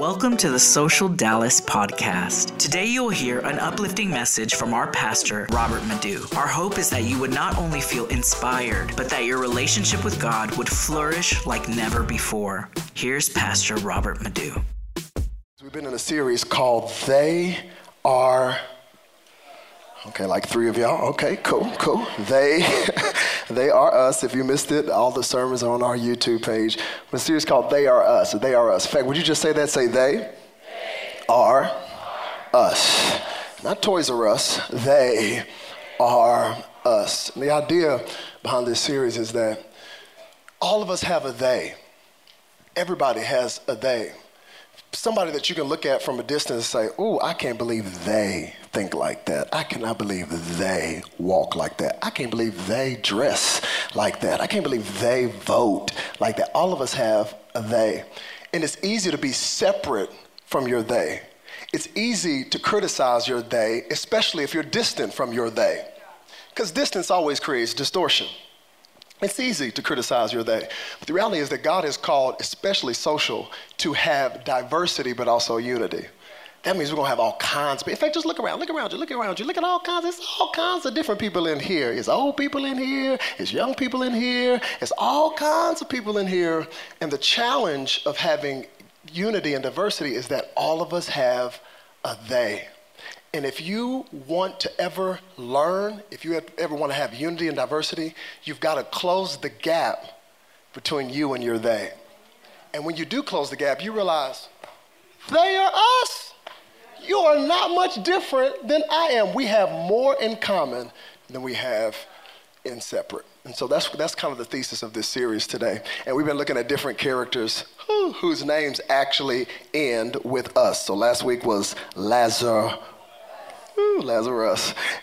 Welcome to the Social Dallas Podcast. Today you'll hear an uplifting message from our pastor, Robert Madu. Our hope is that you would not only feel inspired, but that your relationship with God would flourish like never before. Here's Pastor Robert Madu. We've been in a series called They Are... Okay, like three of y'all. Okay, cool. They Are Us. If you missed it, all the sermons are on our YouTube page. The series called They Are Us. They Are Us. In fact, would you just say that? Say, they are us. Not Toys R Us. They are us. And the idea behind this series is that all of us have a they. Everybody has a they. Somebody that you can look at from a distance and say, "Ooh, I can't believe they think like that. I cannot believe they walk like that. I can't believe they dress like that. I can't believe they vote like that." All of us have a they. And it's easy to be separate from your they. It's easy to criticize your they, especially if you're distant from your they. Because distance always creates distortion. It's easy to criticize your they. But the reality is that God has called, especially social, to have diversity, but also unity. That means we're going to have all kinds of people. In fact, just look around you. Look at all kinds. It's all kinds of different people in here. It's old people in here. It's young people in here. It's all kinds of people in here. And the challenge of having unity and diversity is that all of us have a they. And if you want to ever learn, if you ever want to have unity and diversity, you've got to close the gap between you and your they. And when you do close the gap, you realize, they are us. You are not much different than I am. We have more in common than we have in separate. And so that's kind of the thesis of this series today. And we've been looking at different characters whose names actually end with us. So last week was Lazarus.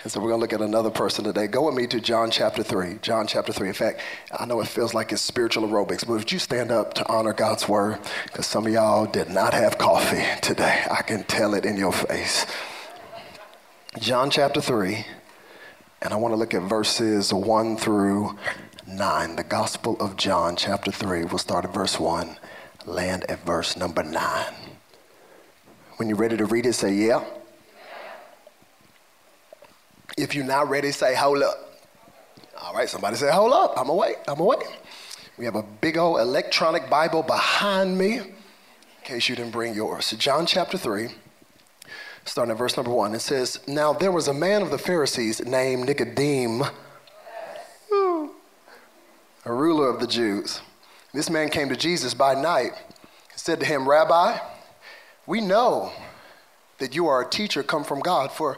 And so we're going to look at another person today. Go with me to John chapter 3. John chapter 3. In fact, I know it feels like it's spiritual aerobics, but would you stand up to honor God's word? Because some of y'all did not have coffee today. I can tell it in your face. John chapter 3. And I want to look at verses 1 through 9. The Gospel of John chapter 3. We'll start at verse 1. Land at verse number 9. When you're ready to read it, say, yeah. If you're not ready, say, hold up. All right, somebody say, hold up. I'm away. We have a big old electronic Bible behind me in case you didn't bring yours. So John chapter 3, starting at verse number 1, it says, Now there was a man of the Pharisees named Nicodemus, a ruler of the Jews. This man came to Jesus by night and said to him, Rabbi, we know that you are a teacher come from God, for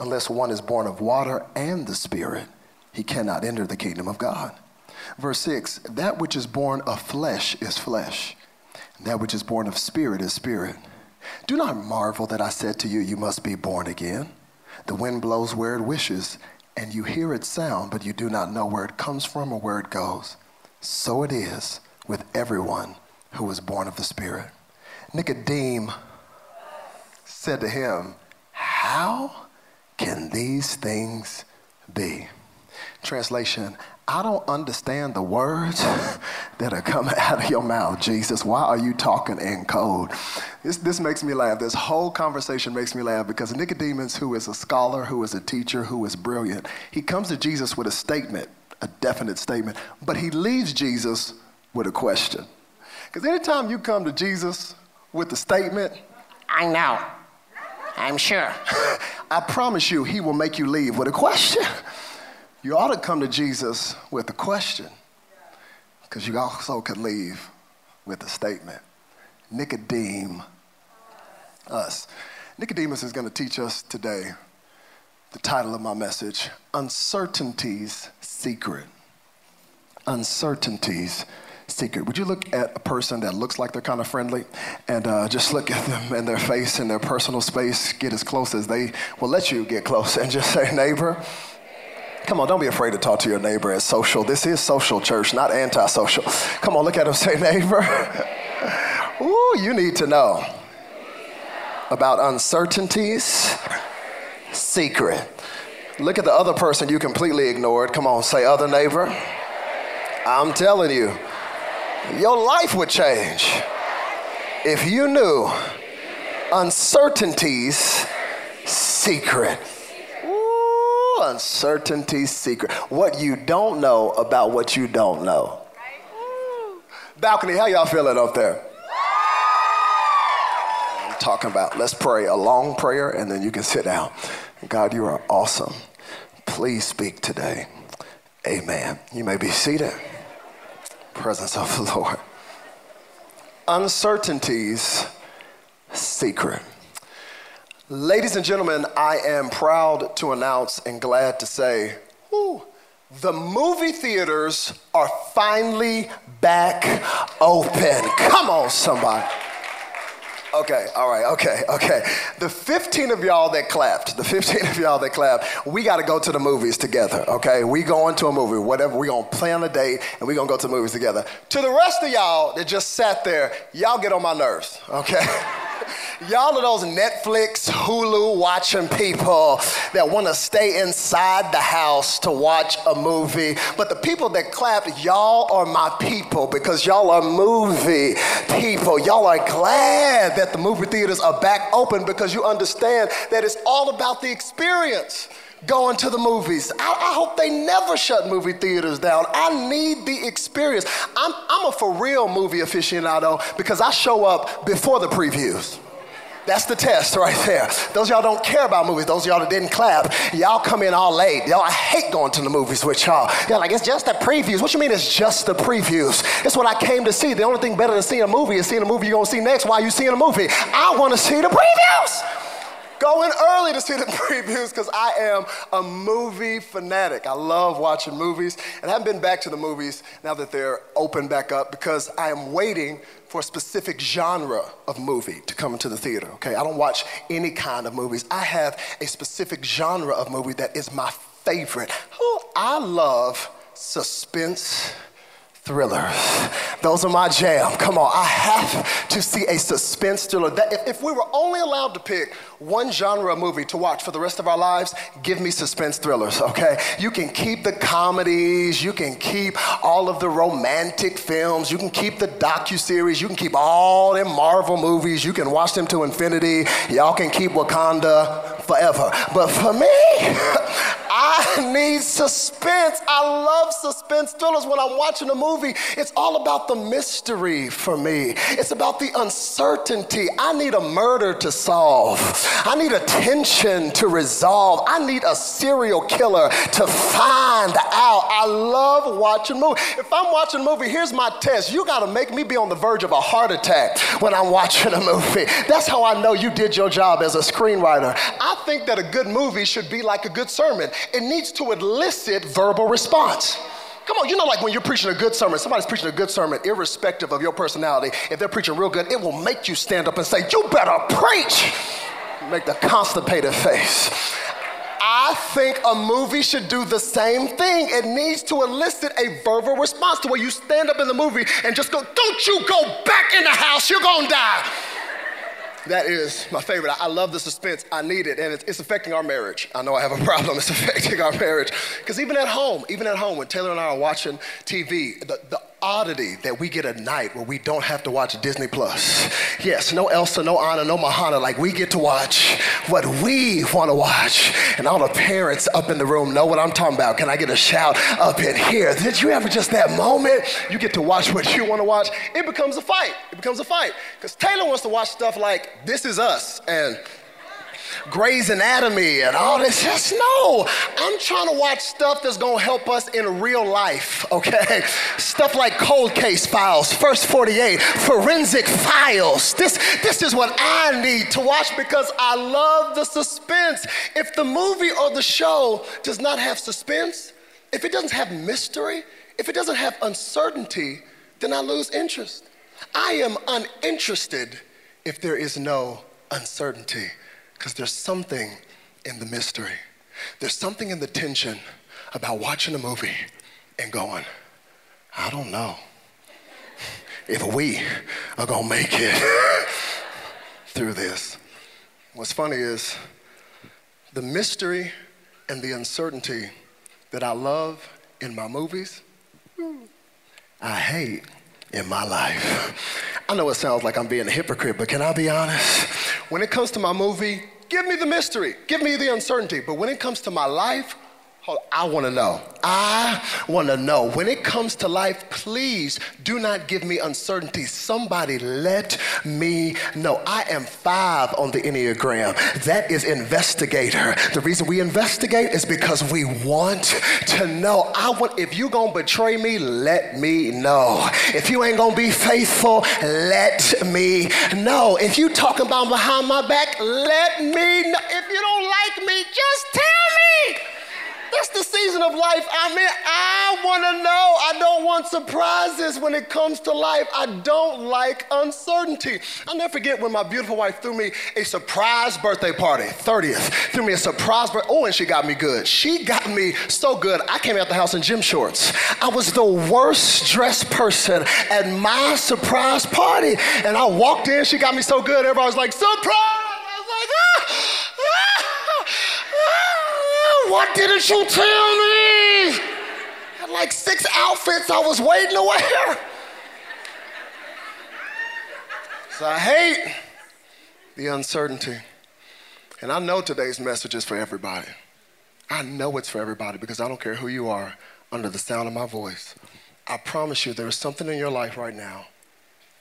unless one is born of water and the Spirit, he cannot enter the kingdom of God. Verse 6, that which is born of flesh is flesh. That which is born of spirit is spirit. Do not marvel that I said to you, you must be born again. The wind blows where it wishes, and you hear its sound, but you do not know where it comes from or where it goes. So it is with everyone who is born of the Spirit. Nicodemus said to him, How can these things be? Translation, I don't understand the words that are coming out of your mouth, Jesus. Why are you talking in code? This makes me laugh. This whole conversation makes me laugh because Nicodemus, who is a scholar, who is a teacher, who is brilliant, he comes to Jesus with a statement, a definite statement, but he leaves Jesus with a question. Because anytime you come to Jesus with a statement, I know. I'm sure. I promise you, he will make you leave with a question. You ought to come to Jesus with a question because you also could leave with a statement. Nicodemus us. Nicodemus is going to teach us today the title of my message, Uncertainty's Secret. Uncertainty's secret. Would you look at a person that looks like they're kind of friendly and just look at them in their face and their personal space, get as close as they will let you get close, and just say, neighbor. Come on, don't be afraid to talk to your neighbor as social. This is social church, not anti-social. Come on, look at him, say, neighbor. Ooh, you need to know about uncertainties, secret. Look at the other person you completely ignored. Come on, say, other neighbor. I'm telling you, your life would change if you knew uncertainties, secret. Uncertainty secret. What you don't know about what you don't know. Right. Balcony, how y'all feeling up there? I'm talking about, let's pray a long prayer and then you can sit down. God, you are awesome. Please speak today. Amen. You may be seated. Presence of the Lord. Uncertainties secret. Ladies and gentlemen, I am proud to announce and glad to say, the movie theaters are finally back open. Come on, somebody. Okay, all right, okay. The 15 of y'all that clapped, we got to go to the movies together, okay? We going to a movie, whatever, we going to plan a date, and we going to go to the movies together. To the rest of y'all that just sat there, y'all get on my nerves, okay? Y'all are those Netflix, Hulu watching people that want to stay inside the house to watch a movie. But the people that clapped, y'all are my people because y'all are movie people. Y'all are glad that the movie theaters are back open because you understand that it's all about the experience. Going to the movies. I hope they never shut movie theaters down. I need the experience. I'm a for real movie aficionado because I show up before the previews. That's the test right there. Those of y'all don't care about movies. Those of y'all that didn't clap, y'all come in all late. Y'all, I hate going to the movies with y'all. Y'all like, it's just the previews. What you mean it's just the previews? It's what I came to see. The only thing better than seeing a movie is seeing a movie you're going to see next while you're seeing a movie. I want to see the previews. Going early to see the previews because I am a movie fanatic. I love watching movies, and I haven't been back to the movies now that they're open back up because I am waiting for a specific genre of movie to come into the theater, okay? I don't watch any kind of movies. I have a specific genre of movie that is my favorite. Oh, I love suspense thrillers. Those are my jam. Come on, I have to see a suspense thriller. That if we were only allowed to pick one genre of movie to watch for the rest of our lives, give me suspense thrillers, okay? You can keep the comedies, you can keep all of the romantic films, you can keep the docuseries, you can keep all them Marvel movies, you can watch them to infinity, y'all can keep Wakanda forever. But for me, I need suspense. I love suspense thrillers. When I'm watching a movie, it's all about the mystery for me. It's about the uncertainty. I need a murder to solve. I need a tension to resolve. I need a serial killer to find out. I love watching movies. If I'm watching a movie, here's my test. You got to make me be on the verge of a heart attack when I'm watching a movie. That's how I know you did your job as a screenwriter. I think that a good movie should be like a good sermon. It needs to elicit verbal response. Come on, you know, like when you're preaching a good sermon, somebody's preaching a good sermon, irrespective of your personality, if they're preaching real good, it will make you stand up and say, you better preach. Make the constipated face. I think a movie should do the same thing. It needs to elicit a verbal response to where you stand up in the movie and just go, don't you go back in the house, you're gonna die. That is my favorite. I love the suspense. I need it, and it's affecting our marriage. I know I have a problem. It's affecting our marriage. Because even at home, when Taylor and I are watching TV, the oddity that we get a night where we don't have to watch Disney Plus. Yes, no Elsa, no Anna, no Mahana. Like, we get to watch what we want to watch. And all the parents up in the room know what I'm talking about. Can I get a shout up in here? Did you ever just that moment? You get to watch what you want to watch. It becomes a fight. Because Taylor wants to watch stuff like This Is Us and Grey's Anatomy and all this. Just no, I'm trying to watch stuff that's gonna help us in real life, okay? Stuff like Cold Case Files, First 48, Forensic Files. This is what I need to watch because I love the suspense. If the movie or the show does not have suspense, if it doesn't have mystery, if it doesn't have uncertainty, then I lose interest. I am uninterested if there is no uncertainty, because there's something in the mystery. There's something in the tension about watching a movie and going, I don't know if we are gonna make it through this. What's funny is the mystery and the uncertainty that I love in my movies, I hate in my life. I know it sounds like I'm being a hypocrite, but can I be honest? When it comes to my movie, give me the mystery, give me the uncertainty. But when it comes to my life, I want to know. I want to know. When it comes to life, please do not give me uncertainty. Somebody let me know. I am 5 on the Enneagram. That is investigator. The reason we investigate is because we want to know. If you're going to betray me, let me know. If you ain't going to be faithful, let me know. If you talking about behind my back, let me know. If you don't like me, just tell me. That's the season of life I'm in. I want to know. I don't want surprises when it comes to life. I don't like uncertainty. I'll never forget when my beautiful wife threw me a surprise birthday party, 30th. Threw me a surprise birthday. Oh, and she got me good. She got me so good, I came out the house in gym shorts. I was the worst dressed person at my surprise party. And I walked in, she got me so good, everybody was like, surprise! I was like, what didn't you tell me? I had like 6 outfits I was waiting to wear. So I hate the uncertainty. And I know today's message is for everybody. I know it's for everybody because I don't care who you are under the sound of my voice. I promise you there is something in your life right now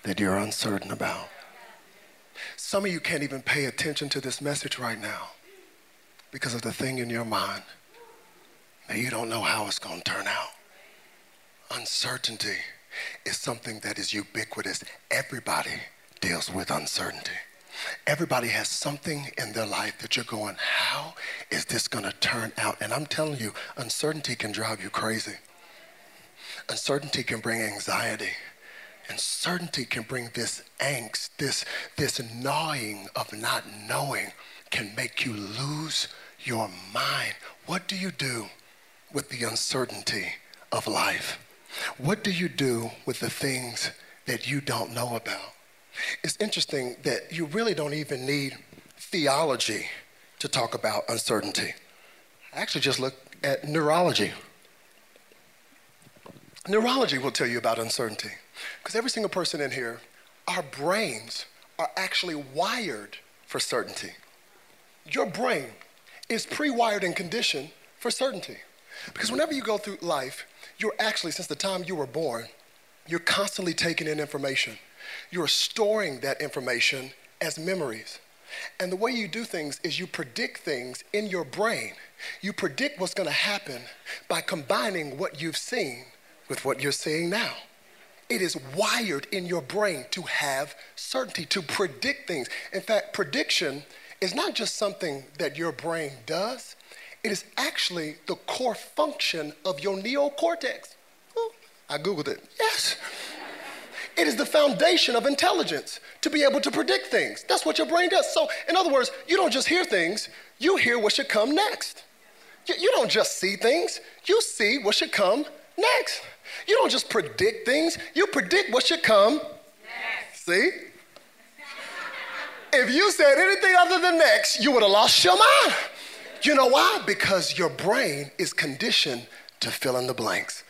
that you're uncertain about. Some of you can't even pay attention to this message right now, because of the thing in your mind that you don't know how it's going to turn out. Uncertainty is something that is ubiquitous. Everybody deals with uncertainty. Everybody has something in their life that you're going, how is this going to turn out? And I'm telling you, uncertainty can drive you crazy. Uncertainty can bring anxiety. Uncertainty can bring this angst, this gnawing of not knowing, can make you lose your mind. What do you do with the uncertainty of life? What do you do with the things that you don't know about? It's interesting that you really don't even need theology to talk about uncertainty. I actually just looked at neurology. Neurology will tell you about uncertainty, because every single person in here, our brains are actually wired for certainty. Your brain is pre-wired and conditioned for certainty. Because whenever you go through life, you're actually, since the time you were born, you're constantly taking in information. You're storing that information as memories. And the way you do things is you predict things in your brain. You predict what's going to happen by combining what you've seen with what you're seeing now. It is wired in your brain to have certainty, to predict things. In fact, prediction is not just something that your brain does. It is actually the core function of your neocortex. Ooh, I Googled it. Yes. It is the foundation of intelligence to be able to predict things. That's what your brain does. So in other words, you don't just hear things, you hear what should come next. You don't just see things, you see what should come next. You don't just predict things, you predict what should come next. See? If you said anything other than next, you would have lost your mind. You know why? Because your brain is conditioned to fill in the blanks.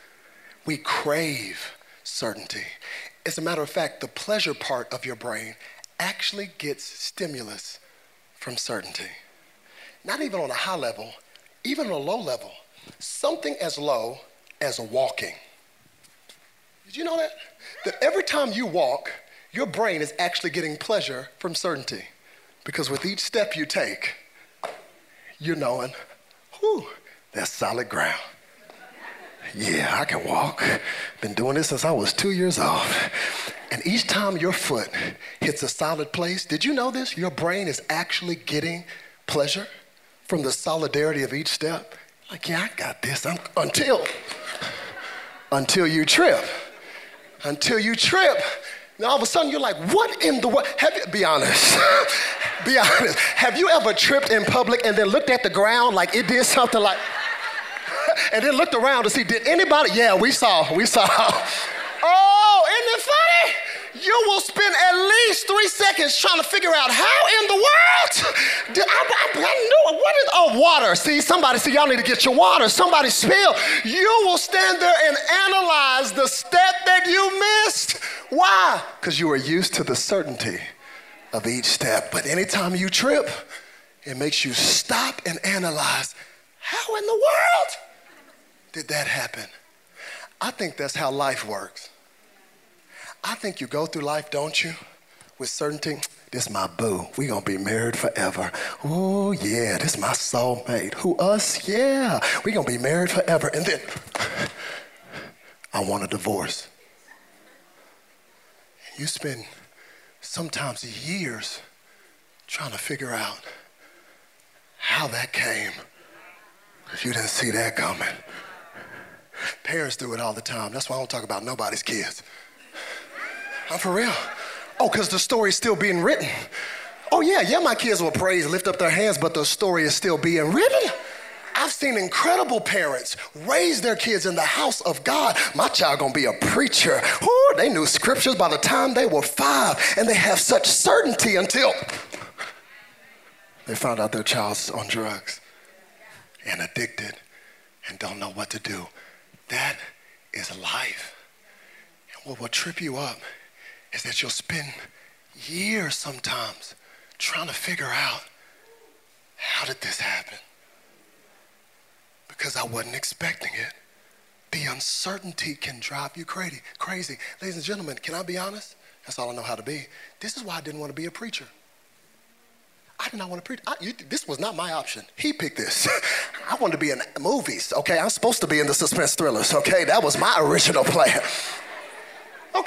We crave certainty. As a matter of fact, the pleasure part of your brain actually gets stimulus from certainty. Not even on a high level, even on a low level. Something as low as walking. Did you know that? That every time you walk, your brain is actually getting pleasure from certainty, because with each step you take, you're knowing, whew, that's solid ground. Yeah, I can walk. Been doing this since I was 2 years old. And each time your foot hits a solid place, did you know this? Your brain is actually getting pleasure from the solidarity of each step. Like, yeah, I got this. Until you trip. until you trip. Now, all of a sudden, you're like, what in the world? Be honest. Be honest. Have you ever tripped in public and then looked at the ground like it did something like, and then looked around to see, did anybody? Yeah, we saw. Oh, isn't it funny? You will spend at least 3 seconds trying to figure out how in the world did I knew it. What is, oh, water. See, y'all need to get your water. Somebody spill. You will stand there and analyze the step that you missed. Why? Because you are used to the certainty of each step. But anytime you trip, it makes you stop and analyze, how in the world did that happen? I think that's how life works. I think you go through life, don't you? With certainty, this my boo. We gonna be married forever. Oh yeah, this my soulmate. Who, us? Yeah, we gonna be married forever. And then, I want a divorce. You spend sometimes years trying to figure out how that came, because you didn't see that coming. Parents do it all the time. That's why I don't talk about nobody's kids. I'm for real. Oh, because the story's still being written. Oh, yeah, my kids will praise, lift up their hands, but the story is still being written. I've seen incredible parents raise their kids in the house of God. My child gonna be a preacher. Ooh, they knew scriptures by the time they were 5, and they have such certainty until they found out their child's on drugs and addicted and don't know what to do. That is life. And what will trip you up is that you'll spend years sometimes trying to figure out, how did this happen? Because I wasn't expecting it. The uncertainty can drive you crazy. Ladies and gentlemen, can I be honest? That's all I know how to be. This is why I didn't want to be a preacher. I did not want to preach. This was not my option. He picked this. I wanted to be in movies, okay? I'm supposed to be in the suspense thrillers, okay? That was my original plan. Okay? I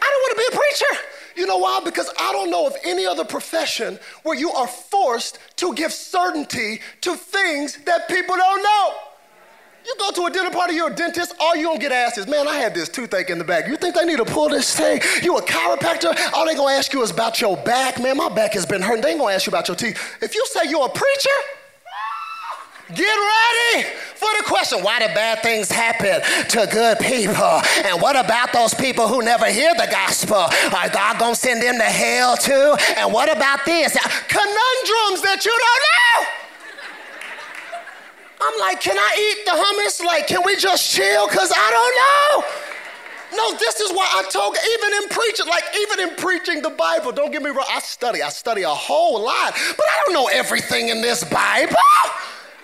don't want to be a preacher. You know why? Because I don't know of any other profession where you are forced to give certainty to things that people don't know. You go to a dinner party, you're a dentist, all you're going to get asked is, man, I had this toothache in the back. You think they need to pull this thing? You a chiropractor, all they're going to ask you is about your back. Man, my back has been hurting. They ain't going to ask you about your teeth. If you say you're a preacher, get ready for the question, why do bad things happen to good people? And what about those people who never hear the gospel? Are God going to send them to hell too? And what about this? Conundrums that you don't know. I'm like, can I eat the hummus? Like, can we just chill? Because I don't know. No, this is why I told, even in preaching the Bible, don't get me wrong, I study a whole lot, but I don't know everything in this Bible.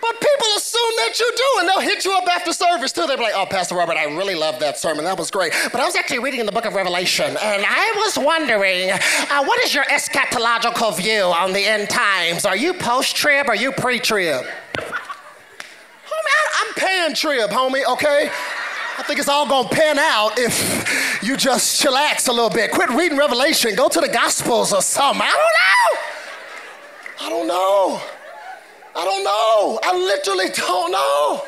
But people assume that you do, and they'll hit you up after service, too. They'll be like, oh, Pastor Robert, I really loved that sermon. That was great. But I was actually reading in the book of Revelation, and I was wondering, what is your eschatological view on the end times? Are you post-trib or are you pre-trib? I'm pan-trib, homie, okay? I think it's all gonna pan out if you just chillax a little bit. Quit reading Revelation. Go to the Gospels or something. I don't know. I literally don't know.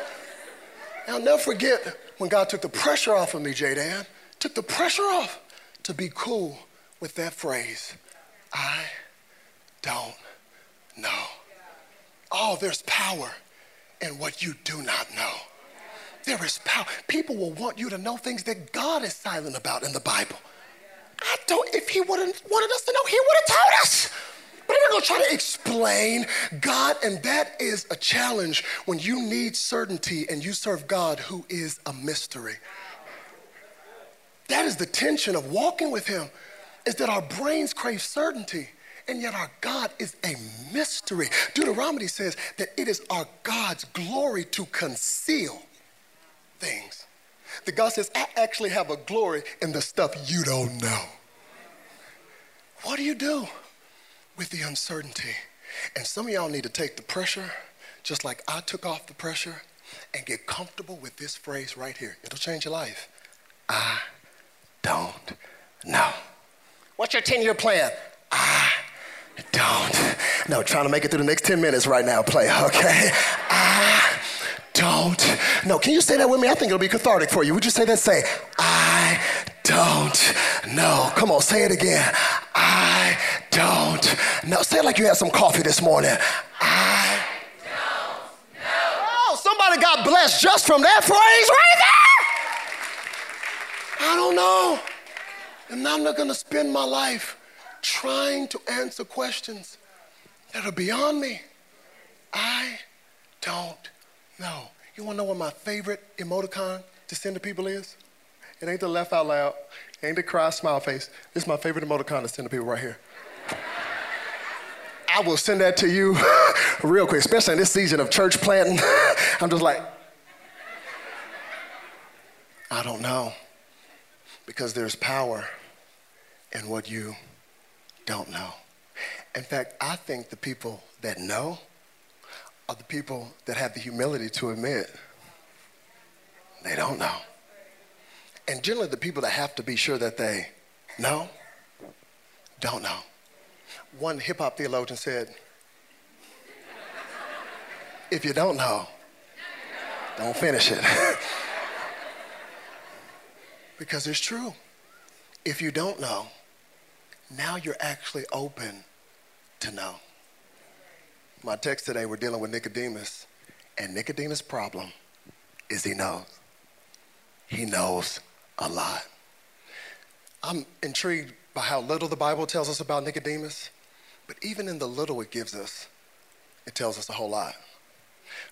And I'll never forget when God took the pressure off of me, Jaden, took the pressure off to be cool with that phrase, I don't know. Oh, there's power in what you do not know. There is power. People will want you to know things that God is silent about in the Bible. If he wouldn't wanted us to know, he would have told us. But they're gonna try to explain God, and that is a challenge when you need certainty and you serve God who is a mystery. That is the tension of walking with him, is that our brains crave certainty, and yet our God is a mystery. Deuteronomy says that it is our God's glory to conceal things. That God says, I actually have a glory in the stuff you don't know. What do? With the uncertainty. And some of y'all need to take the pressure, just like I took off the pressure, and get comfortable with this phrase right here. It'll change your life. I don't know. What's your 10-year plan? I don't know. Trying to make it through the next 10 minutes right now, play, okay? I don't know. Can you say that with me? I think it'll be cathartic for you. Would you say that? Say, I don't know. Come on, say it again. I don't know. Say it like you had some coffee this morning. I don't know. Oh, somebody got blessed just from that phrase right there. I don't know. And I'm not going to spend my life trying to answer questions that are beyond me. I don't know. You want to know what my favorite emoticon to send to people is? It ain't the laugh out loud, it ain't the cry smile face. This is my favorite emoticon to send to people right here. I will send that to you real quick, especially in this season of church planting. I'm just like, I don't know. Because there's power in what you don't know. In fact, I think the people that know are the people that have the humility to admit they don't know. And generally the people that have to be sure that they know, don't know. One hip hop theologian said, if you don't know, don't finish it. Because it's true. If you don't know, now you're actually open to know. My text today, we're dealing with Nicodemus, and Nicodemus' problem is he knows. He knows a lot. I'm intrigued by how little the Bible tells us about Nicodemus, but even in the little it gives us, it tells us a whole lot.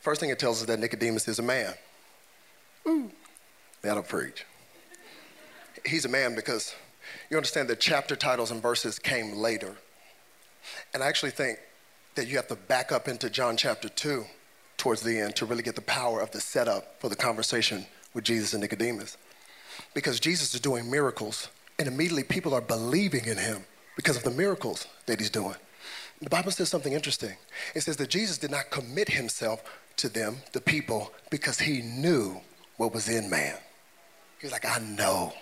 First thing it tells us that Nicodemus is a man. Ooh, that'll preach. He's a man because you understand that chapter titles and verses came later. And I actually think that you have to back up into John chapter 2 towards the end to really get the power of the setup for the conversation with Jesus and Nicodemus. Because Jesus is doing miracles, and immediately people are believing in him because of the miracles that he's doing. The Bible says something interesting. It says that Jesus did not commit himself to them, the people, because he knew what was in man. He was like, I know.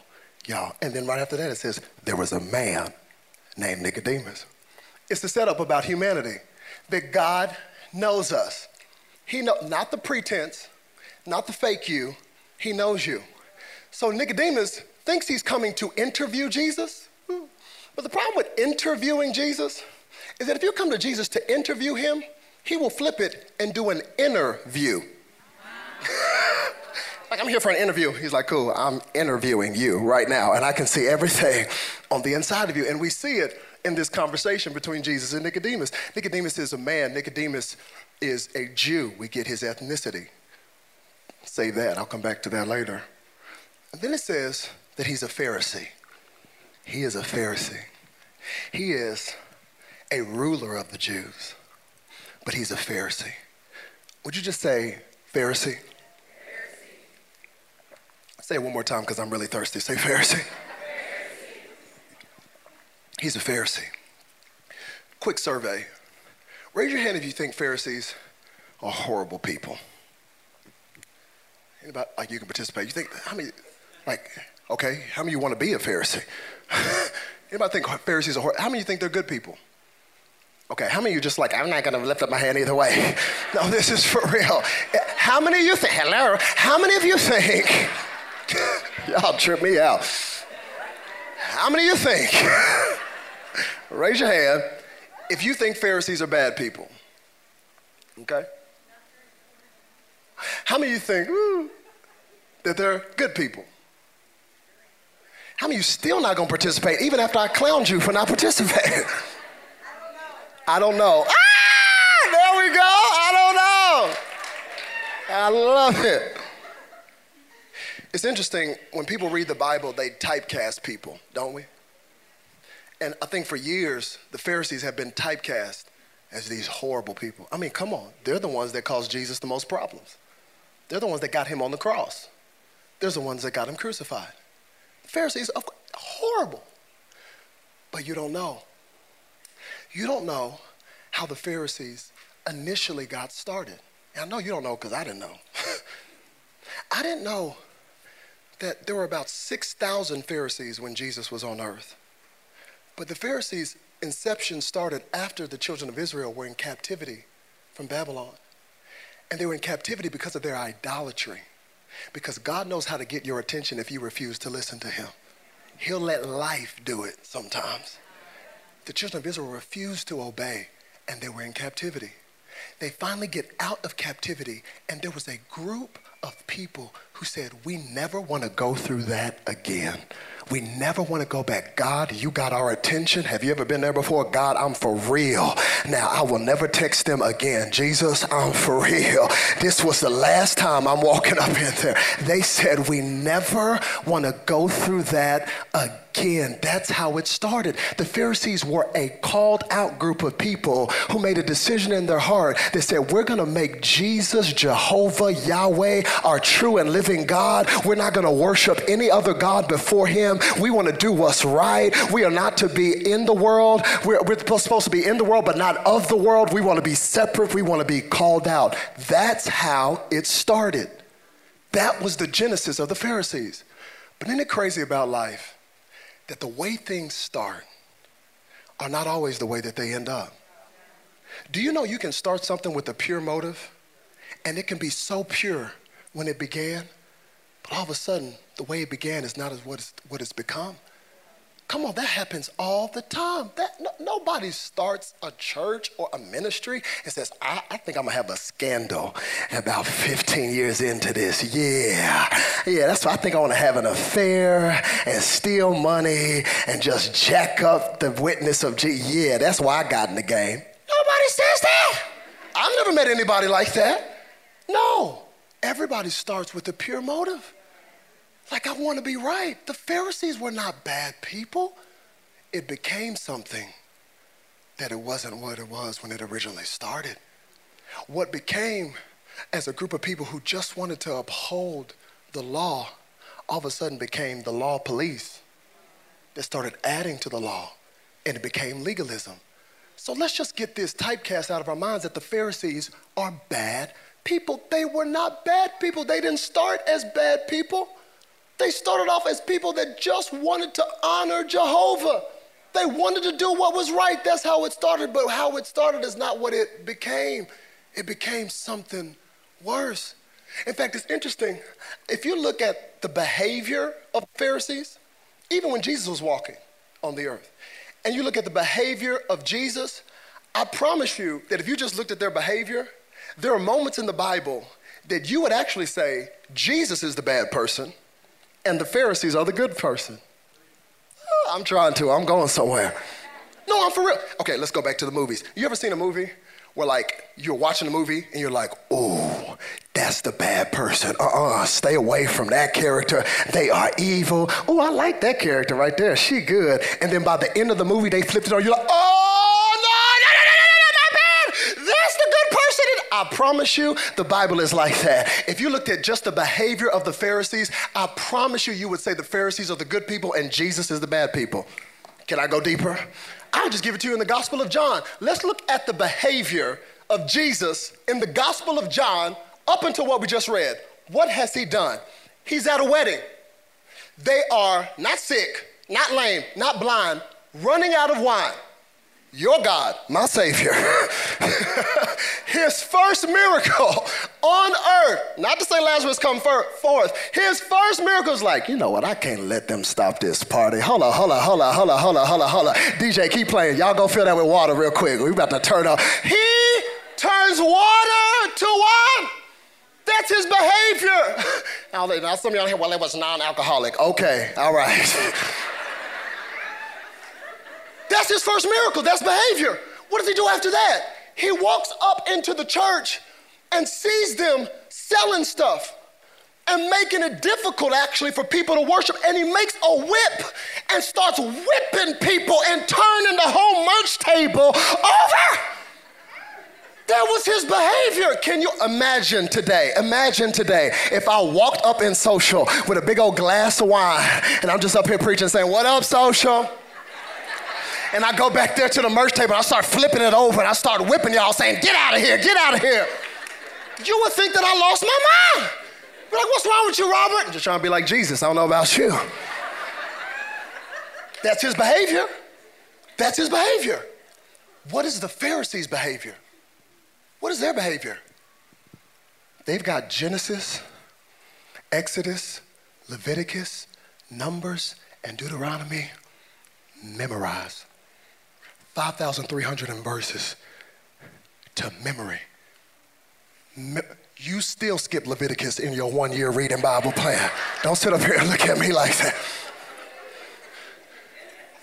Y'all. And then right after that, it says, there was a man named Nicodemus. It's the setup about humanity, that God knows us. He knows, not the pretense, not the fake you, he knows you. So Nicodemus thinks he's coming to interview Jesus. But the problem with interviewing Jesus is that if you come to Jesus to interview him, he will flip it and do an interview. Like, I'm here for an interview. He's like, cool, I'm interviewing you right now, and I can see everything on the inside of you. And we see it in this conversation between Jesus and Nicodemus. Nicodemus is a man. Nicodemus is a Jew. We get his ethnicity. Save that. I'll come back to that later. And then it says that he's a Pharisee. He is a Pharisee. He is a ruler of the Jews, but he's a Pharisee. Would you just say Pharisee? Say it one more time because I'm really thirsty. Say Pharisee. Pharisee. He's a Pharisee. Quick survey. Raise your hand if you think Pharisees are horrible people. Anybody, like, you can participate. You think, how many, like, okay, how many of you want to be a Pharisee? Anybody think Pharisees are horrible? How many of you think they're good people? Okay, how many of you just like, I'm not going to lift up my hand either way. No, this is for real. How many of you think, hello, how many of you think... Y'all trip me out. How many of you think? Raise your hand if you think Pharisees are bad people. Okay? How many of you think that they're good people? How many of you still not going to participate even after I clowned you for not participating? I don't know. I don't know. Ah! There we go. I don't know. I love it. It's interesting, when people read the Bible, they typecast people, don't we? And I think for years, the Pharisees have been typecast as these horrible people. I mean, come on. They're the ones that caused Jesus the most problems. They're the ones that got him on the cross. They're the ones that got him crucified. The Pharisees are horrible. But you don't know. You don't know how the Pharisees initially got started. And I know you don't know because I didn't know. I didn't know that there were about 6,000 Pharisees when Jesus was on earth. But the Pharisees' inception started after the children of Israel were in captivity from Babylon. And they were in captivity because of their idolatry. Because God knows how to get your attention if you refuse to listen to him. He'll let life do it sometimes. The children of Israel refused to obey, and they were in captivity. They finally get out of captivity, and there was a group of people who said, we never want to go through that again. We never want to go back. God, you got our attention. Have you ever been there before? God, I'm for real. Now, I will never text them again. Jesus, I'm for real. This was the last time I'm walking up in there. They said, we never want to go through that again. That's how it started. The Pharisees were a called out group of people who made a decision in their heart that said, we're going to make Jesus, Jehovah, Yahweh, our true and living God. We're not going to worship any other God before him. We want to do what's right. We are not to be in the world. We're supposed to be in the world, but not of the world. We want to be separate. We want to be called out. That's how it started. That was the genesis of the Pharisees. But isn't it crazy about life that the way things start are not always the way that they end up? Do you know you can start something with a pure motive, and it can be so pure when it began, but all of a sudden, the way it began is not as what it's become. Come on, that happens all the time. Nobody starts a church or a ministry and says, I think I'm going to have a scandal about 15 years into this. Yeah, that's why I think I want to have an affair and steal money and just jack up the witness of Jesus. Yeah, that's why I got in the game. Nobody says that. I've never met anybody like that. No, everybody starts with a pure motive. Like, I want to be right. The Pharisees were not bad people. It became something that it wasn't what it was when it originally started. What became as a group of people who just wanted to uphold the law, all of a sudden became the law police that started adding to the law, and it became legalism. So let's just get this typecast out of our minds that the Pharisees are bad people. They were not bad people. They didn't start as bad people. They started off as people that just wanted to honor Jehovah. They wanted to do what was right. That's how it started, but how it started is not what it became. It became something worse. In fact, it's interesting. If you look at the behavior of Pharisees, even when Jesus was walking on the earth, and you look at the behavior of Jesus, I promise you that if you just looked at their behavior, there are moments in the Bible that you would actually say, Jesus is the bad person, and the Pharisees are the good person. I'm going somewhere. No, I'm for real. Okay, let's go back to the movies. You ever seen a movie where, like, you're watching a movie and you're like, oh, that's the bad person. Stay away from that character. They are evil. Oh, I like that character right there. She good. And then by the end of the movie, they flipped it on you. You're like, oh, no, not bad. That's the good person. I promise you, the Bible is like that. If you looked at just the behavior of the Pharisees, I promise you, you would say the Pharisees are the good people and Jesus is the bad people. Can I go deeper? I'll just give it to you in the Gospel of John. Let's look at the behavior of Jesus in the Gospel of John up until what we just read. What has he done? He's at a wedding. They are not sick, not lame, not blind, running out of wine. Your God, my Savior, his first miracle on earth, not to say Lazarus come forth, his first miracle is like, you know what, I can't let them stop this party. Hold on. DJ, keep playing. Y'all go fill that with water real quick. We about to turn up. He turns water to wine. That's his behavior. Now, some of y'all here, well, it was non-alcoholic. Okay, all right. That's his first miracle. That's behavior. What does he do after that? He walks up into the church and sees them selling stuff and making it difficult, actually, for people to worship. And he makes a whip and starts whipping people and turning the whole merch table over. That was his behavior. Can you imagine today? Imagine today if I walked up in Social with a big old glass of wine and I'm just up here preaching saying, what up, Social? And I go back there to the merch table and I start flipping it over and I start whipping y'all saying, get out of here, get out of here. You would think that I lost my mind. Be like, what's wrong with you, Robert? I'm just trying to be like Jesus, I don't know about you. That's his behavior. That's his behavior. What is the Pharisees' behavior? What is their behavior? They've got Genesis, Exodus, Leviticus, Numbers, and Deuteronomy memorized. 5,300 verses to memory. You still skip Leviticus in your one-year reading Bible plan. Don't sit up here and look at me like that.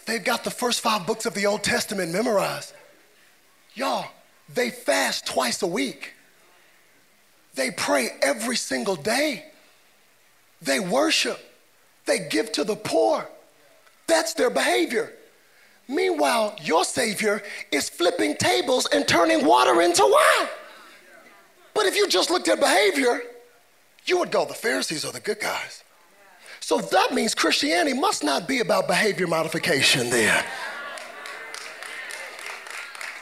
They've got the first 5 books of the Old Testament memorized. Y'all, they fast twice a week. They pray every single day. They worship. They give to the poor. That's their behavior. Meanwhile, your Savior is flipping tables and turning water into wine. But if you just looked at behavior, you would go, the Pharisees are the good guys. So that means Christianity must not be about behavior modification then.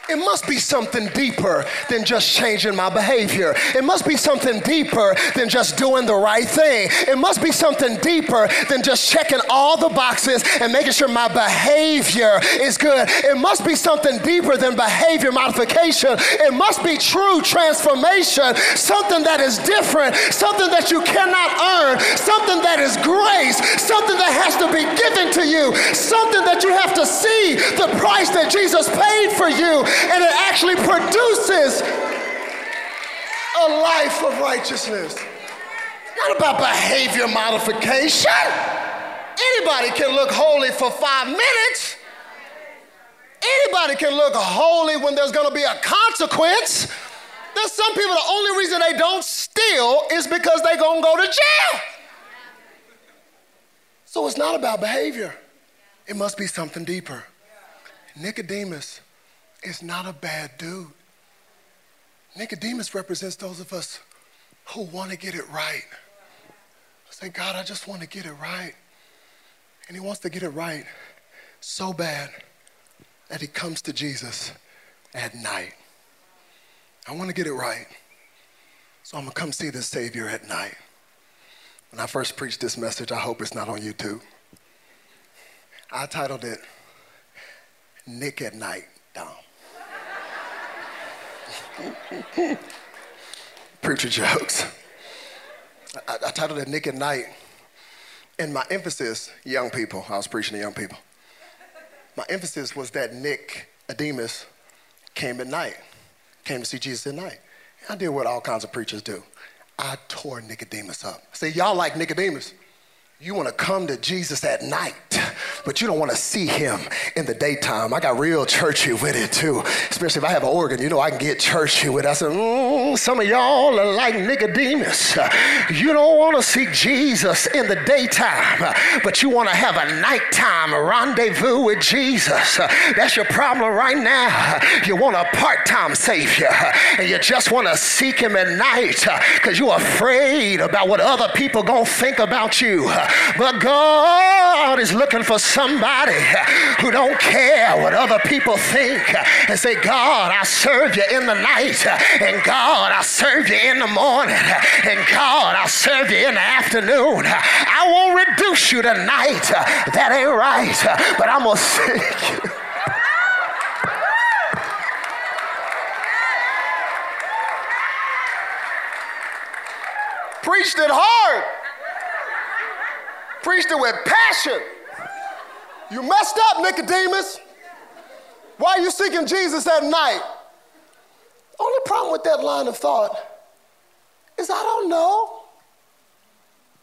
It must be something deeper than just changing my behavior. It must be something deeper than just doing the right thing. It must be something deeper than just checking all the boxes and making sure my behavior is good. It must be something deeper than behavior modification. It must be true transformation, something that is different, something that you cannot earn, something that is grace, something that has to be given to you, something that you have to see the price that Jesus paid for you. And it actually produces a life of righteousness. Not about behavior modification. Anybody can look holy for 5 minutes. Anybody can look holy when there's going to be a consequence. There's some people, the only reason they don't steal is because they're going to go to jail. So it's not about behavior. It must be something deeper. Nicodemus is not a bad dude. Nicodemus represents those of us who want to get it right. I say, God, I just want to get it right. And he wants to get it right so bad that he comes to Jesus at night. I want to get it right, so I'm going to come see the Savior at night. When I first preached this message, I hope it's not on YouTube, I titled it, Nick at Night Down. Preacher jokes. I titled it Nick at Night, and my emphasis, young people, I was preaching to young people. My emphasis was that Nicodemus came at night, came to see Jesus at night. And I did what all kinds of preachers do. I tore Nicodemus up. See, y'all like Nicodemus. You want to come to Jesus at night, but you don't want to see him in the daytime. I got real churchy with it too. Especially if I have an organ, you know I can get churchy with it. I said, some of y'all are like Nicodemus. You don't want to see Jesus in the daytime, but you want to have a nighttime rendezvous with Jesus. That's your problem right now. You want a part-time Savior, and you just want to seek him at night because you're afraid about what other people going to think about you. But God is looking for somebody who don't care what other people think and say, God, I serve you in the night, and God, I serve you in the morning, and God, I serve you in the afternoon. I won't reduce you to night. That ain't right, but I'm going to send you. Preached it hard. Preached it with passion. You messed up, Nicodemus. Why are you seeking Jesus at night? Only problem with that line of thought is I don't know,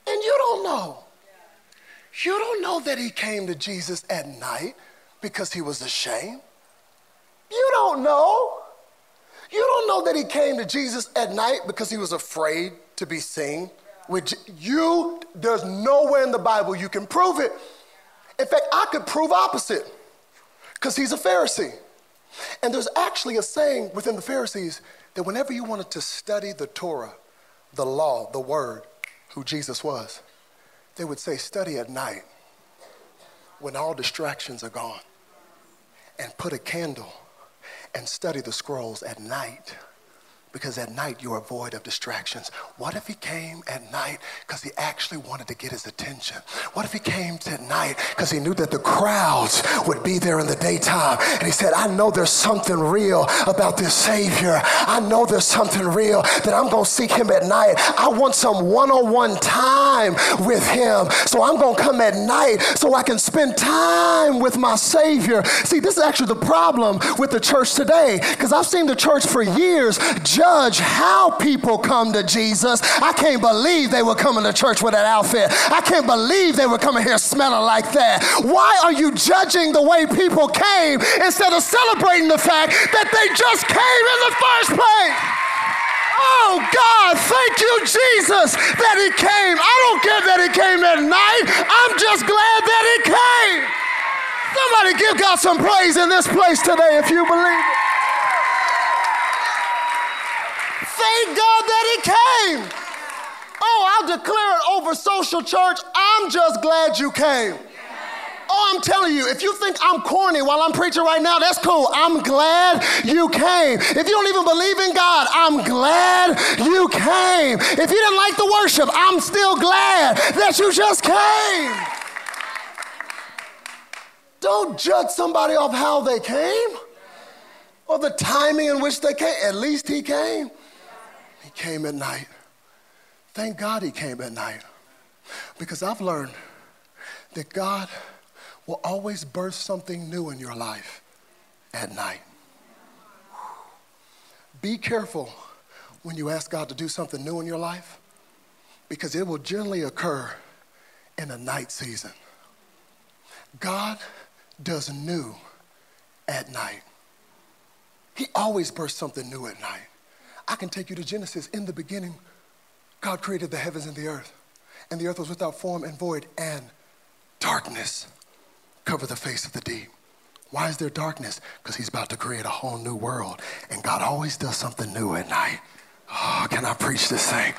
and you don't know. You don't know that he came to Jesus at night because he was ashamed. You don't know. You don't know that he came to Jesus at night because he was afraid to be seen. There's nowhere in the Bible you can prove it. In fact, I could prove opposite because he's a Pharisee. And there's actually a saying within the Pharisees that whenever you wanted to study the Torah, the law, the word, who Jesus was, they would say, study at night when all distractions are gone, and put a candle and study the scrolls at night because at night you are void of distractions. What if he came at night because he actually wanted to get his attention? What if he came at night because he knew that the crowds would be there in the daytime? And he said, I know there's something real about this Savior. I know there's something real that I'm going to seek him at night. I want some one-on-one time with him. So I'm going to come at night so I can spend time with my Savior. See, this is actually the problem with the church today, because I've seen the church for years judge how people come to Jesus. I can't believe they were coming to church with that outfit. I can't believe they were coming here smelling like that. Why are you judging the way people came instead of celebrating the fact that they just came in the first place? Oh God, thank you, Jesus, that he came. I don't care that he came at night. I'm just glad that he came. Somebody give God some praise in this place today if you believe it. Thank God that he came. Oh, I'll declare it over Social Church. I'm just glad you came. Oh, I'm telling you, if you think I'm corny while I'm preaching right now, that's cool. I'm glad you came. If you don't even believe in God, I'm glad you came. If you didn't like the worship, I'm still glad that you just came. Don't judge somebody off how they came or the timing in which they came. At least he came. He came at night. Thank God he came at night, because I've learned that God will always birth something new in your life at night. Be careful when you ask God to do something new in your life, because it will generally occur in a night season. God does new at night. He always births something new at night. I can take you to Genesis. In the beginning, God created the heavens and the earth was without form and void, and darkness covered the face of the deep. Why is there darkness? Because he's about to create a whole new world, and God always does something new at night. Oh, can I preach this thing?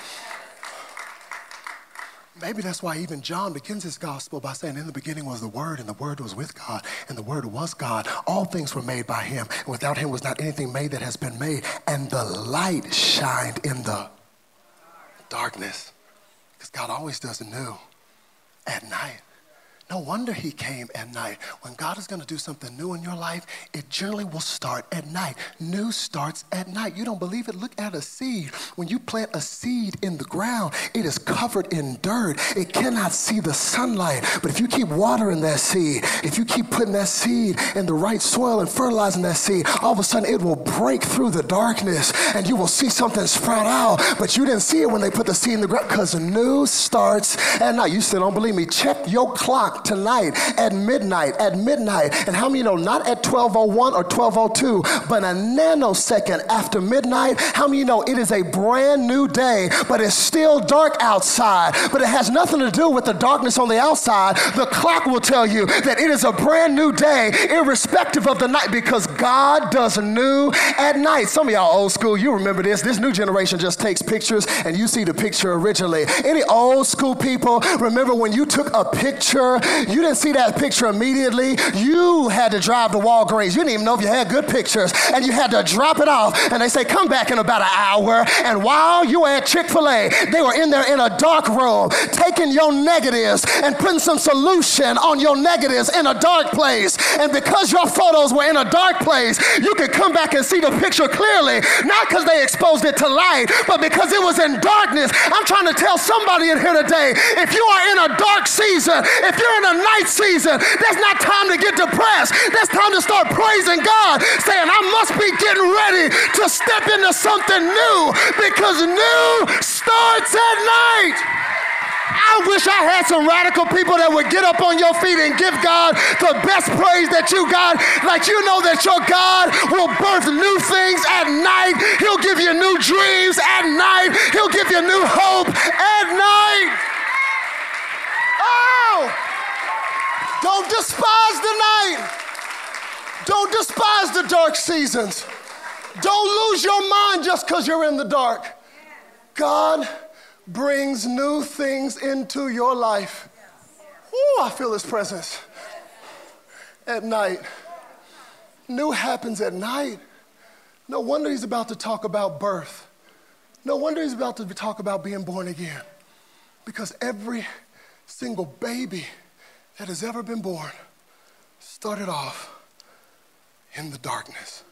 Maybe that's why even John begins his gospel by saying, in the beginning was the Word, and the Word was with God, and the Word was God. All things were made by him, and without him was not anything made that has been made. And the light shined in the darkness, because God always does it new at night. No wonder he came at night. When God is going to do something new in your life, it generally will start at night. New starts at night. You don't believe it? Look at a seed. When you plant a seed in the ground, it is covered in dirt. It cannot see the sunlight. But if you keep watering that seed, if you keep putting that seed in the right soil and fertilizing that seed, all of a sudden it will break through the darkness and you will see something sprout out. But you didn't see it when they put the seed in the ground, because new starts at night. You still don't believe me? Check your clock tonight at midnight. And how many know, not at 12:01 or 12:02, but a nanosecond after midnight, how many know it is a brand new day, but it's still dark outside? But it has nothing to do with the darkness on the outside. The clock will tell you that it is a brand new day, irrespective of the night, because God does new at night. Some of y'all old school, you remember this. This new generation just takes pictures and you see the picture originally. Any old school people remember when you took a picture? You didn't see that picture immediately. You had to drive to Walgreens. You didn't even know if you had good pictures. And you had to drop it off. And they say, come back in about an hour. And while you were at Chick-fil-A, they were in there in a dark room, taking your negatives and putting some solution on your negatives in a dark place. And because your photos were in a dark place, you could come back and see the picture clearly. Not because they exposed it to light, but because it was in darkness. I'm trying to tell somebody in here today, if you are in a dark season, if you're in a night season, that's not time to get depressed. That's time to start praising God, saying, I must be getting ready to step into something new, because new starts at night. I wish I had some radical people that would get up on your feet and give God the best praise that you got. Like, you know that your God will birth new things at night. He'll give you new dreams at night. He'll give you new hope at night. Don't despise the night. Don't despise the dark seasons. Don't lose your mind just because you're in the dark. God brings new things into your life. Ooh, I feel his presence at night. New happens at night. No wonder he's about to talk about birth. No wonder he's about to talk about being born again. Because every single baby that has ever been born started off in the darkness.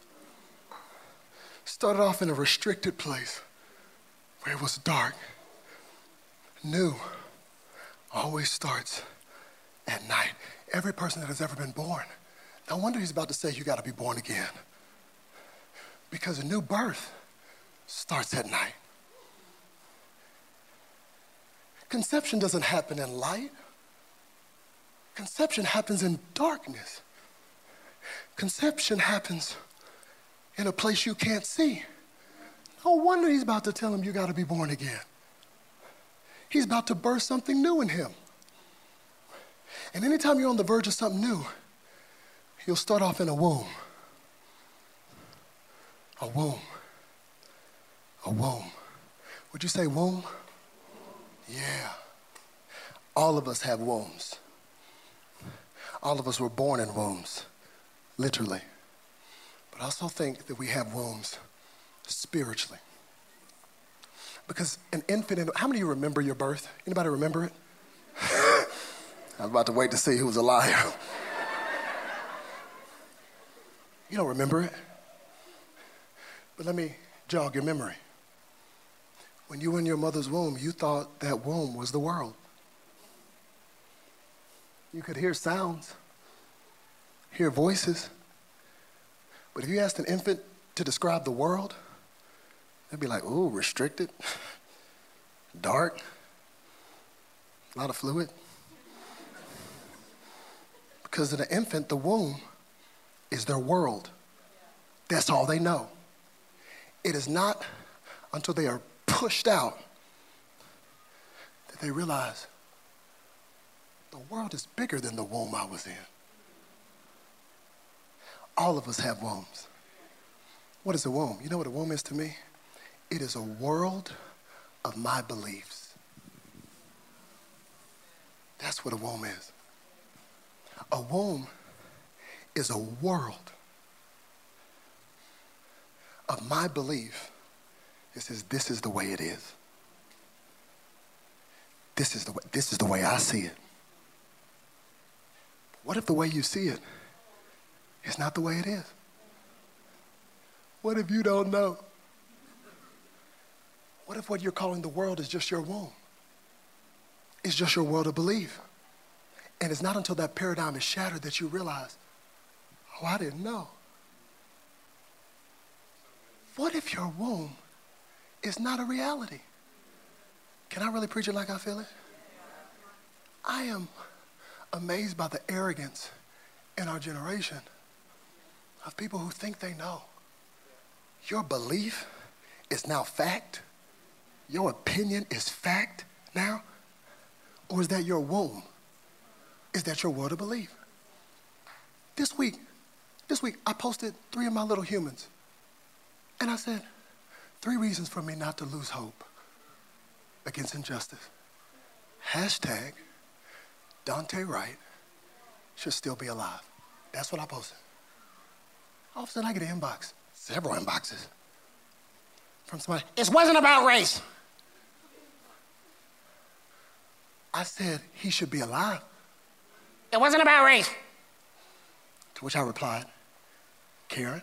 Started off in a restricted place where it was dark. New always starts at night. Every person that has ever been born. No wonder he's about to say you got to be born again. Because a new birth starts at night. Conception doesn't happen in light. Conception happens in darkness. Conception happens in a place you can't see. No wonder he's about to tell him you got to be born again. He's about to birth something new in him. And anytime you're on the verge of something new, you'll start off in a womb. A womb. A womb. Would you say womb? Yeah. All of us have wombs. All of us were born in wombs, literally. But I also think that we have wombs spiritually. Because an infant, how many of you remember your birth? Anybody remember it? I was about to wait to see who's a liar. You don't remember it. But let me jog your memory. When you were in your mother's womb, you thought that womb was the world. You could hear sounds, hear voices. But if you asked an infant to describe the world, they'd be like, ooh, restricted, dark, a lot of fluid. Because to the infant, the womb is their world. That's all they know. It is not until they are pushed out that they realize the world is bigger than the womb I was in. All of us have wombs. What is a womb? You know what a womb is to me? It is a world of my beliefs. That's what a womb is. A womb is a world of my belief. It says, this is the way it is. This is the way I see it. What if the way you see it is not the way it is? What if you don't know? What if what you're calling the world is just your womb? It's just your world of belief. And it's not until that paradigm is shattered that you realize, oh, I didn't know. What if your womb is not a reality? Can I really preach it like I feel it? I am amazed by the arrogance in our generation of people who think they know. Your belief is now fact. Your opinion is fact now. Or is that your womb? Is that your world of belief? This week I posted 3 of my little humans. And I said, 3 reasons for me not to lose hope against injustice. # Daunte Wright should still be alive. That's what I posted. All of a sudden I get an inbox, several inboxes, from somebody, it wasn't about race. I said, he should be alive. It wasn't about race. To which I replied, Karen.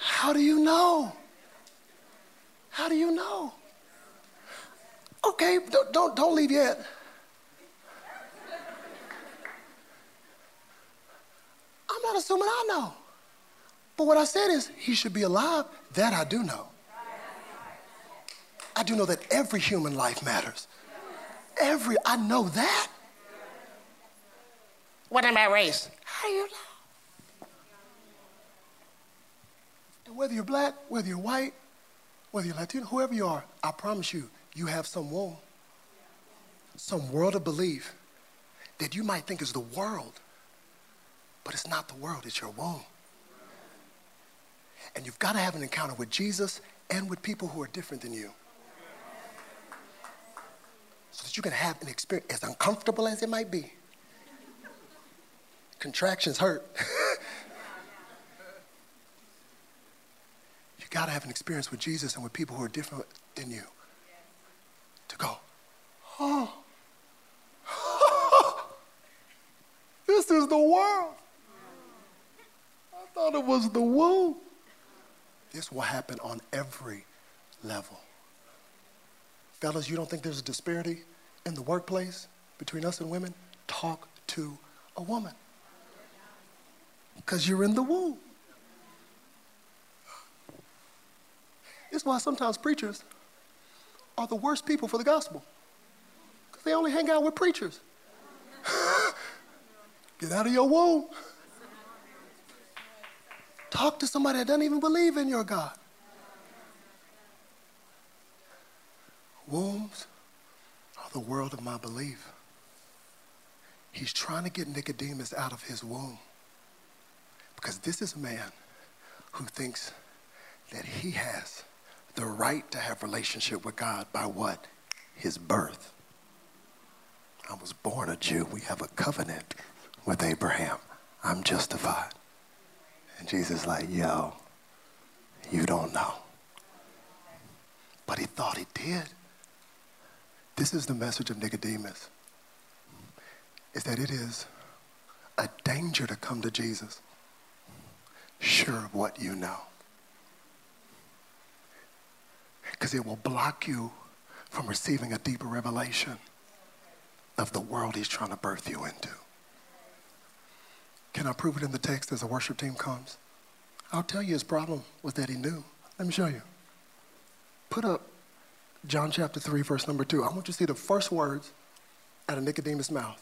How do you know? How do you know? Okay, don't leave yet. I'm not assuming I know. But what I said is he should be alive. That I do know. I do know that every human life matters. I know that. What about race? How do you know? And whether you're black, whether you're white, whether you're Latino, whoever you are, I promise you, you have some womb, some world of belief that you might think is the world, but it's not the world, it's your womb. And you've got to have an encounter with Jesus and with people who are different than you. So that you can have an experience, as uncomfortable as it might be. Contractions hurt. You got to have an experience with Jesus and with people who are different than you. To go, oh, this is the world. I thought it was the womb. This will happen on every level. Fellas, you don't think there's a disparity in the workplace between us and women? Talk to a woman. Because you're in the womb. It's why sometimes preachers are the worst people for the gospel. Because they only hang out with preachers. Get out of your womb. Talk to somebody that doesn't even believe in your God. Wombs are the world of my belief. He's trying to get Nicodemus out of his womb. Because this is a man who thinks that he has the right to have relationship with God by what? His birth. I was born a Jew. We have a covenant with Abraham. I'm justified. And Jesus is like, yo, you don't know. But he thought he did. This is the message of Nicodemus, is that it is a danger to come to Jesus, sure of what you know. Because it will block you from receiving a deeper revelation of the world he's trying to birth you into. Can I prove it in the text as the worship team comes? I'll tell you his problem was that he knew. Let me show you. Put up John chapter 3, verse number 2. I want you to see the first words out of Nicodemus' mouth.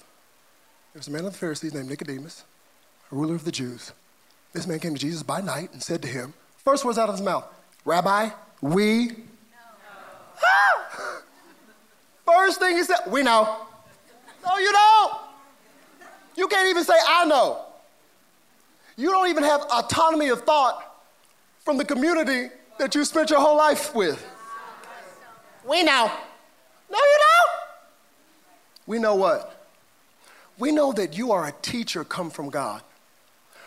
There was a man of the Pharisees named Nicodemus, a ruler of the Jews. This man came to Jesus by night and said to him, first words out of his mouth, Rabbi, we know. Ah! First thing he said, we know. No, you don't. You can't even say, I know. You don't even have autonomy of thought from the community that you spent your whole life with. We know. No, you don't. We know what? We know that you are a teacher come from God.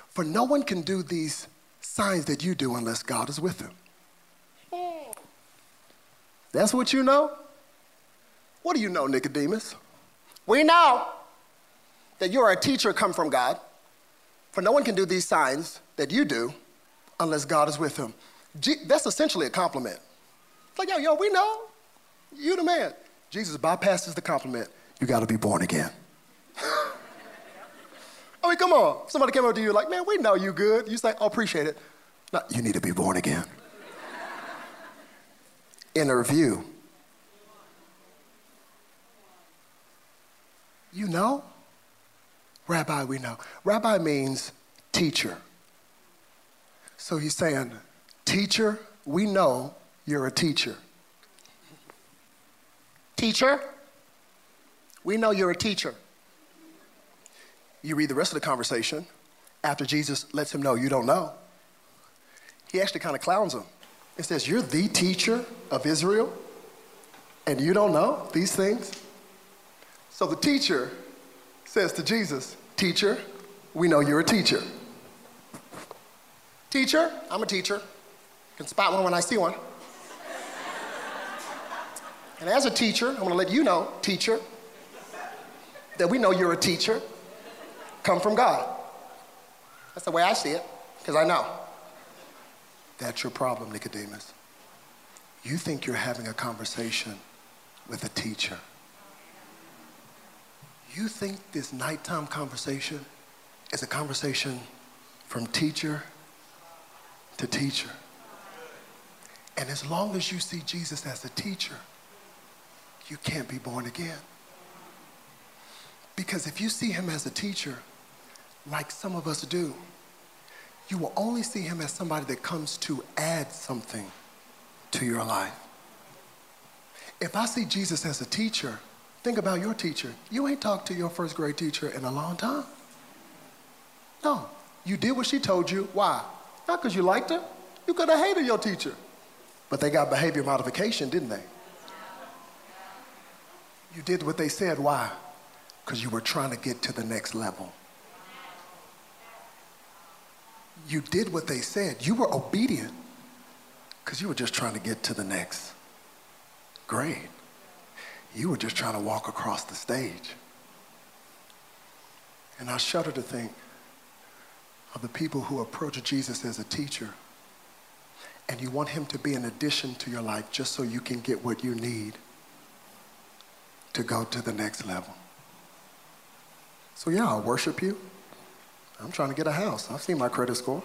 For no one can do these signs that you do unless God is with them. That's what you know? What do you know, Nicodemus? We know that you are a teacher come from God. For no one can do these signs that you do unless God is with him. That's essentially a compliment. It's like, yo, we know. You the man. Jesus bypasses the compliment. You got to be born again. I mean, come on. Somebody came up to you like, man, we know you good. You say, oh, appreciate it. No, you need to be born again. Interview. You know? Rabbi, we know. Rabbi means teacher. So he's saying, teacher, we know you're a teacher. Teacher, we know you're a teacher. You read the rest of the conversation after Jesus lets him know you don't know. He actually kind of clowns him. It says, you're the teacher of Israel, and you don't know these things? So the teacher says to Jesus, teacher, we know you're a teacher. Teacher, I'm a teacher. Can spot one when I see one. And as a teacher, I'm going to let you know, teacher, that we know you're a teacher. Come from God. That's the way I see it, because I know. That's your problem, Nicodemus. You think you're having a conversation with a teacher. You think this nighttime conversation is a conversation from teacher to teacher. And as long as you see Jesus as a teacher, you can't be born again. Because if you see him as a teacher, like some of us do, you will only see him as somebody that comes to add something to your life. If I see Jesus as a teacher, think about your teacher. You ain't talked to your first grade teacher in a long time. No, you did what she told you. Why? Not because you liked her. You could have hated your teacher, But they got behavior modification, didn't they? You did what they said. Why? Because you were trying to get to the next level. You did what they said. You were obedient because you were just trying to get to the next grade. You were just trying to walk across the stage. And I shudder to think of the people who approach Jesus as a teacher, and you want him to be an addition to your life just so you can get what you need to go to the next level. So yeah, I'll worship you. I'm trying to get a house. I've seen my credit score.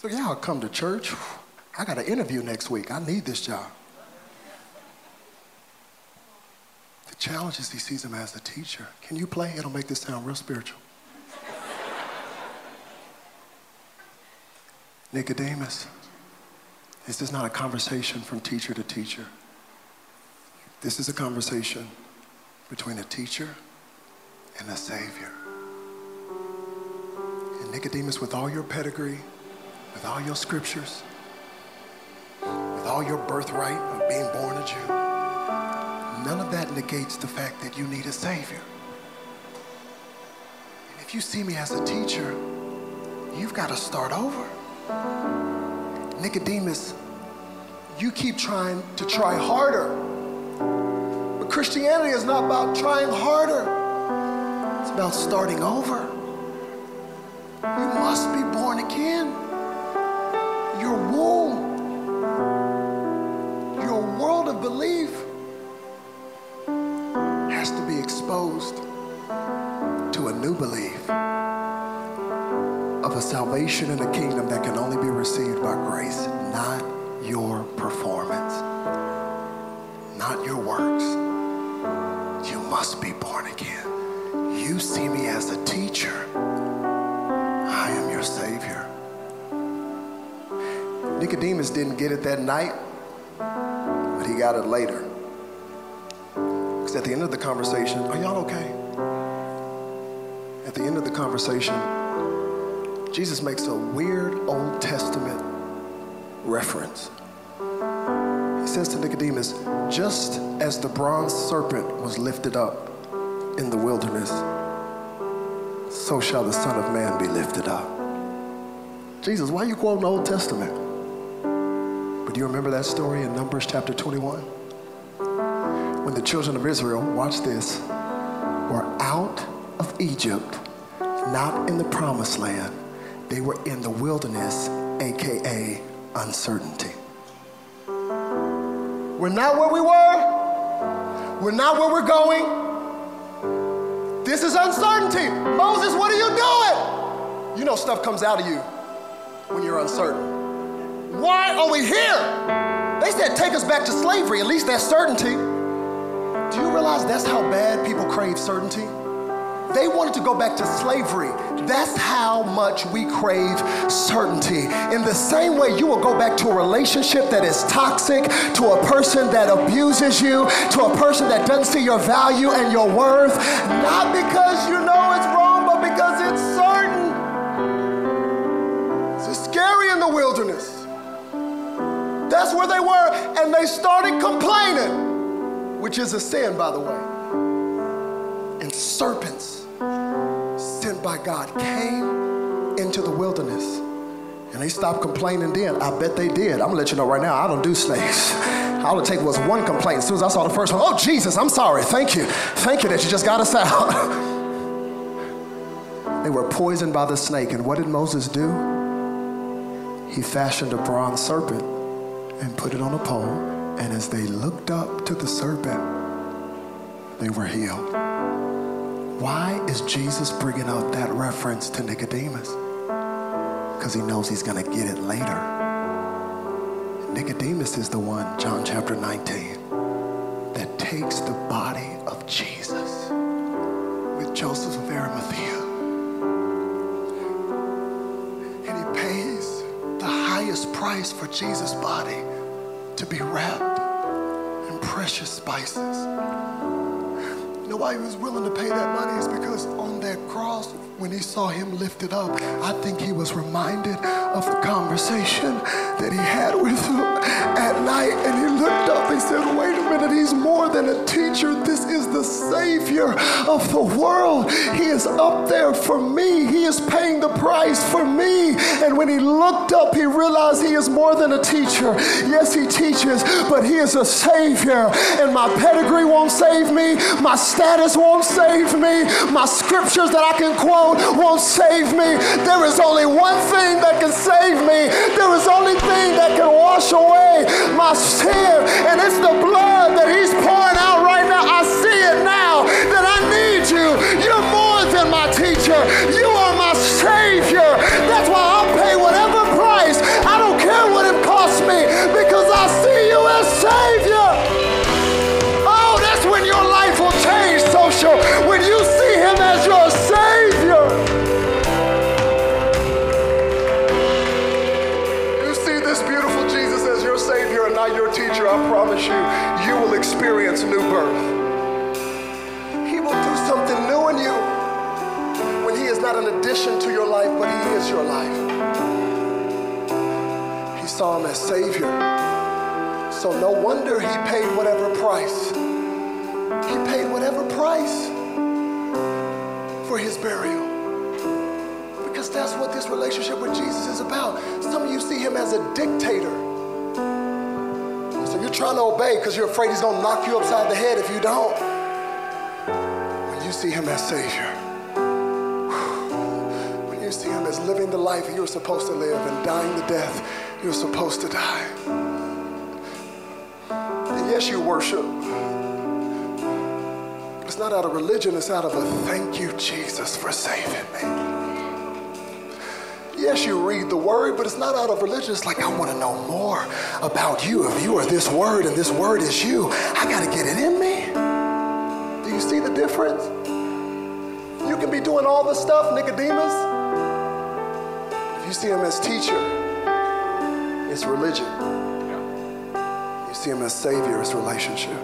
So yeah, I'll come to church. I got an interview next week. I need this job. The challenge is he sees him as a teacher. Can you play? It'll make this sound real spiritual. Nicodemus, this is not a conversation from teacher to teacher. This is a conversation between a teacher and a savior. And Nicodemus, with all your pedigree, with all your scriptures, with all your birthright of being born a Jew, none of that negates the fact that you need a savior. And if you see me as a teacher, you've got to start over. Nicodemus, you keep trying to try harder. But Christianity is not about trying harder. It's about starting over. You must be born again. Your womb, your world of belief has to be exposed to a new belief of a salvation and a kingdom that can only be received by grace, not your performance, not your works. You must be born again. You see me as a teacher. I am your savior. Nicodemus didn't get it that night, but he got it later. Because at the end of the conversation, are y'all okay? At the end of the conversation, Jesus makes a weird Old Testament reference. He says to Nicodemus, just as the bronze serpent was lifted up in the wilderness, so shall the Son of Man be lifted up. Jesus, why are you quoting the Old Testament? But do you remember that story in Numbers chapter 21? When the children of Israel, watch this, were out of Egypt, not in the promised land, they were in the wilderness, AKA uncertainty. We're not where we were. We're not where we're going. This is uncertainty. Moses, what are you doing? You know stuff comes out of you when you're uncertain. Why are we here? They said, take us back to slavery. At least that's certainty. Do you realize that's how bad people crave certainty? They wanted to go back to slavery. That's how much we crave certainty. In the same way, you will go back to a relationship that is toxic, to a person that abuses you, to a person that doesn't see your value and your worth, not because you know it's wrong, but because it's certain. It's scary in the wilderness. That's where they were, and they started complaining, which is a sin, by the way. And serpents sent by God came into the wilderness, and they stopped complaining then. I bet they did. I'm gonna let you know right now, I don't do snakes. All it took was one complaint. As soon as I saw the first one, oh Jesus, I'm sorry, thank you. Thank you that you just got us out. They were poisoned by the snake, and what did Moses do? He fashioned a bronze serpent and put it on a pole, and as they looked up to the serpent, they were healed. Why is Jesus bringing up that reference to Nicodemus? Because he knows he's going to get it later. Nicodemus is the one, John chapter 19, that takes the body of Jesus with Joseph of Arimathea. And he pays the highest price for Jesus' body to be wrapped in precious spices. You know why he was willing to pay that money is because on that cross, when he saw him lifted up, I think he was reminded of the conversation that he had with him at night. And he looked up and said, wait a minute, he's more than a teacher. This is the Savior of the world. He is up there for me. He is paying the price for me. And when he looked up, he realized he is more than a teacher. Yes, he teaches, but he is a Savior. And my pedigree won't save me. My status won't save me. My scriptures that I can quote won't save me. There is only one thing that can save me. There is only thing that can wash away my sin, and it's the blood that he's pouring out right now. I see it now that I need you. You're more than my teacher. You are my Savior. That's why I'll pay whatever price. I don't care what it costs me, because I see you as Savior. Oh, that's when your life will change, Social. When you see him as your Savior. You see this beautiful Jesus as your Savior and not your teacher, I promise you, you will experience new birth. He will do something new in you when he is not an addition to your life, but he is your life. He saw him as Savior. So no wonder he paid whatever price. He paid whatever price for his burial, because that's what this relationship with Jesus is about. Some of you see him as a dictator. So you're trying to obey because you're afraid he's going to knock you upside the head if you don't. When you see him as Savior, when you see him as living the life you're supposed to live and dying the death you're supposed to die. And yes, you worship. It's not out of religion, it's out of a thank you, Jesus, for saving me. Yes, you read the word, but it's not out of religion. It's like, I want to know more about you. If you are this word and this word is you, I got to get it in me. Do you see the difference? You can be doing all the stuff, Nicodemus. If you see him as teacher, it's religion. You see him as Savior, it's relationship.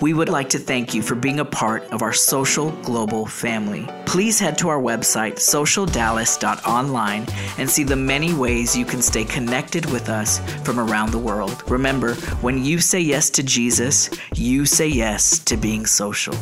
We would like to thank you for being a part of our Social Global family. Please head to our website, socialdallas.online, and see the many ways you can stay connected with us from around the world. Remember, when you say yes to Jesus, you say yes to being social.